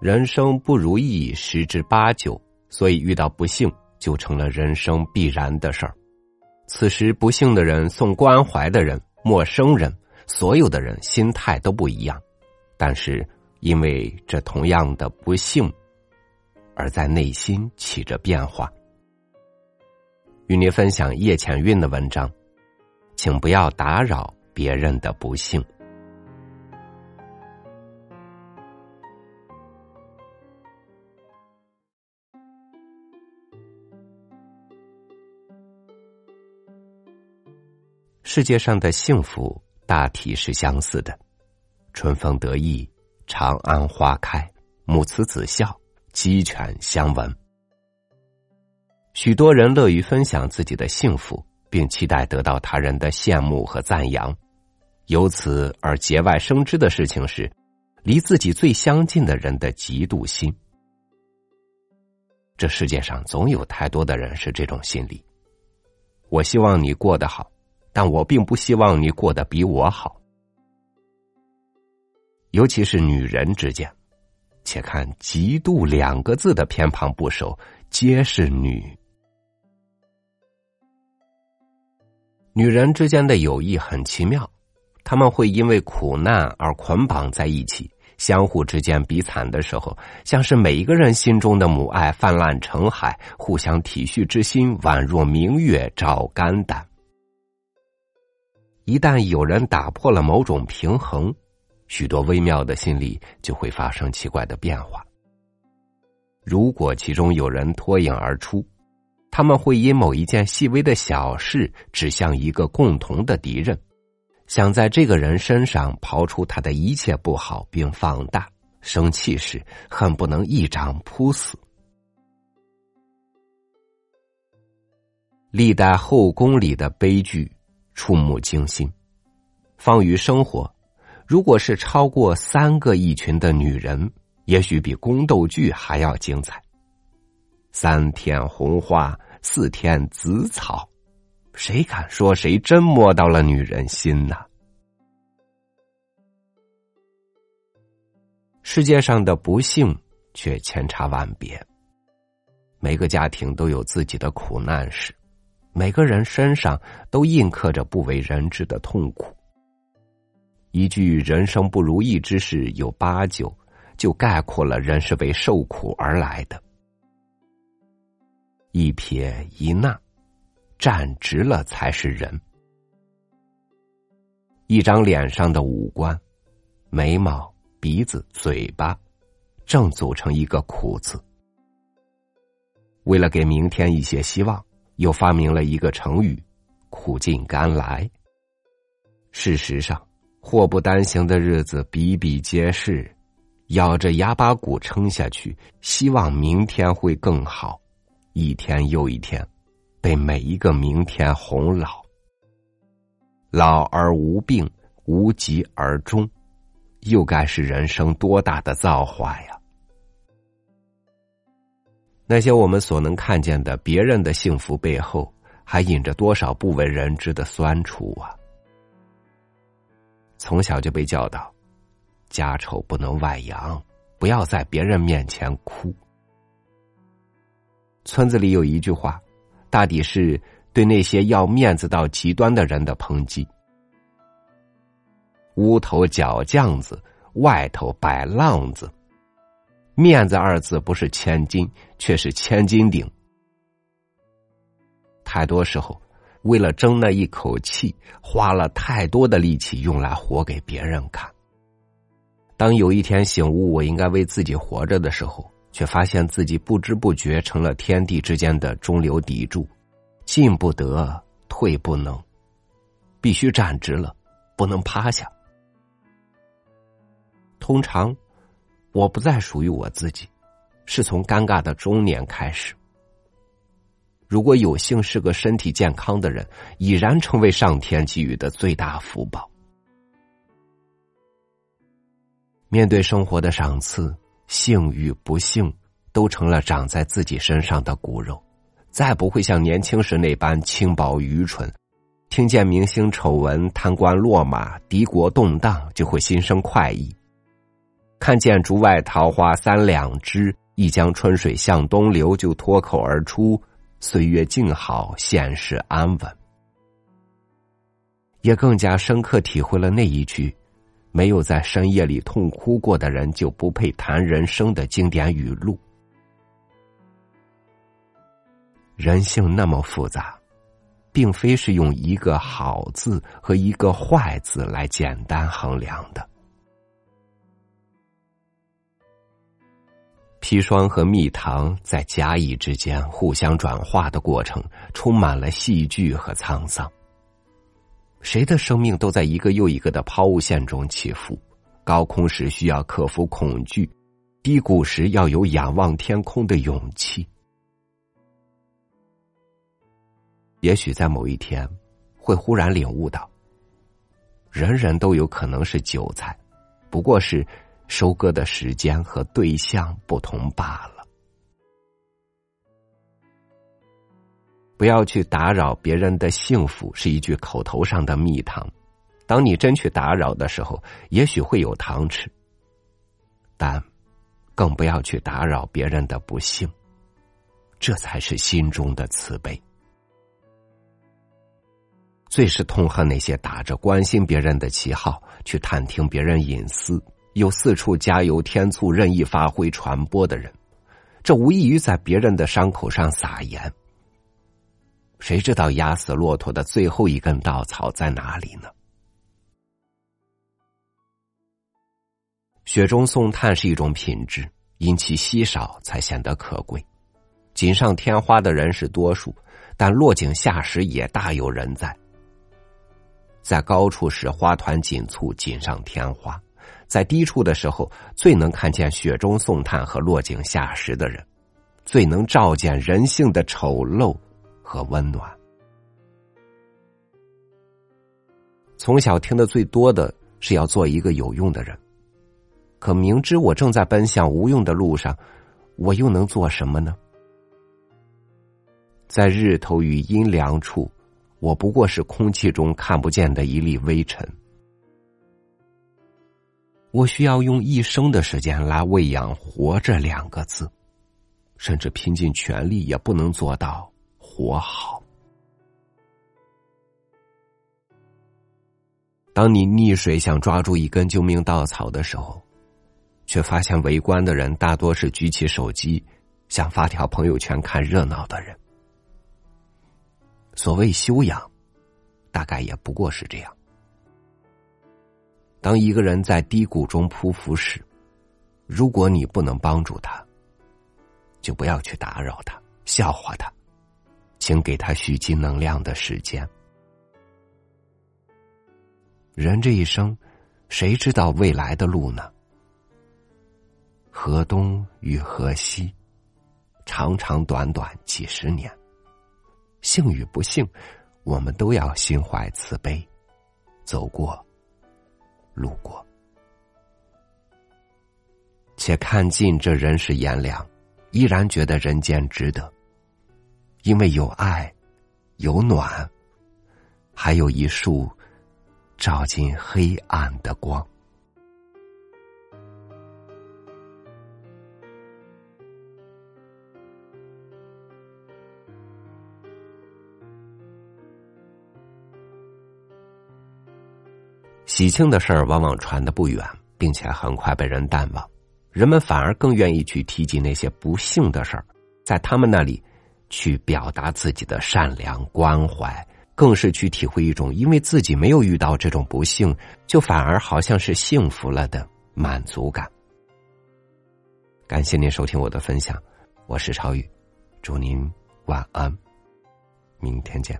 人生不如意十之八九，所以遇到不幸就成了人生必然的事儿。此时不幸的人、送关怀的人、陌生人，所有的人心态都不一样，但是因为这同样的不幸而在内心起着变化。与您分享叶浅韵的文章，请不要打扰别人的不幸。世界上的幸福大体是相似的，春风得意，长安花开，母慈子孝，鸡犬相闻。许多人乐于分享自己的幸福，并期待得到他人的羡慕和赞扬，由此而节外生枝的事情是离自己最相近的人的嫉妒心。这世界上总有太多的人是这种心理，我希望你过得好，但我并不希望你过得比我好。尤其是女人之间，且看嫉妒两个字的偏旁部首皆是女。女人之间的友谊很奇妙，她们会因为苦难而捆绑在一起，相互之间比惨的时候，像是每一个人心中的母爱泛滥成海，互相体恤之心宛若明月照肝胆。一旦有人打破了某种平衡，许多微妙的心理就会发生奇怪的变化。如果其中有人脱颖而出，他们会因某一件细微的小事指向一个共同的敌人，想在这个人身上刨出他的一切不好并放大，生气时恨不能一掌扑死。历代后宫里的悲剧触目惊心，放于生活，如果是超过3个一群的女人，也许比宫斗剧还要精彩。3天红花，4天紫草，谁敢说谁真摸到了女人心呢？世界上的不幸却千差万别，每个家庭都有自己的苦难史，每个人身上都印刻着不为人知的痛苦。一句人生不如意之事有8、9，就概括了人是为受苦而来的。一撇一捺，站直了才是人。一张脸上的五官，眉毛、鼻子、嘴巴，正组成一个苦字。为了给明天一些希望，又发明了一个成语，苦尽甘来。事实上，祸不单行的日子比比皆是，咬着牙把骨撑下去，希望明天会更好，一天又一天，被每一个明天哄老。老而无病，无疾而终，又该是人生多大的造化呀！那些我们所能看见的别人的幸福背后，还隐着多少不为人知的酸楚啊！从小就被教导，家丑不能外扬，不要在别人面前哭。村子里有一句话，大抵是对那些要面子到极端的人的抨击。屋头搅酱子，外头摆浪子。面子2字不是千金，却是千斤顶。太多时候，为了争那一口气，花了太多的力气用来活给别人看。当有一天醒悟我应该为自己活着的时候，却发现自己不知不觉成了天地之间的中流砥柱，进不得，退不能，必须站直了，不能趴下。通常我不再属于我自己，是从尴尬的中年开始。如果有幸是个身体健康的人，已然成为上天给予的最大福报。面对生活的赏赐，幸与不幸都成了长在自己身上的骨肉，再不会像年轻时那般轻薄愚蠢，听见明星丑闻、贪官落马、敌国动荡就会心生快意。看见竹外桃花三两枝，一江春水向东流，就脱口而出，岁月静好，现世安稳。也更加深刻体会了那一句，没有在深夜里痛哭过的人就不配谈人生的经典语录。人性那么复杂，并非是用一个好字和一个坏字来简单衡量的。砒霜和蜜糖在甲乙之间互相转化的过程，充满了戏剧和沧桑。谁的生命都在一个又一个的抛物线中起伏，高空时需要克服恐惧，低谷时要有仰望天空的勇气。也许在某一天，会忽然领悟到，人人都有可能是韭菜，不过是收割的时间和对象不同罢了。不要去打扰别人的幸福，是一句口头上的蜜糖。当你真去打扰的时候，也许会有糖吃。但更不要去打扰别人的不幸，这才是心中的慈悲。最是痛恨那些打着关心别人的旗号，去探听别人隐私，又四处加油添醋任意发挥传播的人，这无异于在别人的伤口上撒盐。谁知道压死骆驼的最后一根稻草在哪里呢？雪中送炭是一种品质，因其稀少才显得可贵。锦上添花的人是多数，但落井下石也大有人在。在高处时花团锦簇，锦上添花，在低处的时候，最能看见雪中送炭和落井下石的人，最能照见人性的丑陋和温暖。从小听的最多的是要做一个有用的人，可明知我正在奔向无用的路上，我又能做什么呢？在日头与阴凉处，我不过是空气中看不见的一粒微尘。我需要用一生的时间来喂养活着两个字，甚至拼尽全力也不能做到活好。当你溺水想抓住一根救命稻草的时候，却发现围观的人大多是举起手机想发条朋友圈看热闹的人。所谓修养，大概也不过是这样。当一个人在低谷中匍匐时，如果你不能帮助他，就不要去打扰他，笑话他，请给他蓄积能量的时间。人这一生，谁知道未来的路呢？河东与河西，长长短短几十年，幸与不幸，我们都要心怀慈悲，走过路过，且看尽这人世炎凉，依然觉得人间值得，因为有爱，有暖，还有一束照进黑暗的光。喜庆的事儿往往传得不远，并且很快被人淡忘，人们反而更愿意去提及那些不幸的事儿，在他们那里去表达自己的善良关怀，更是去体会一种因为自己没有遇到这种不幸，就反而好像是幸福了的满足感。感谢您收听我的分享，我是超宇，祝您晚安，明天见。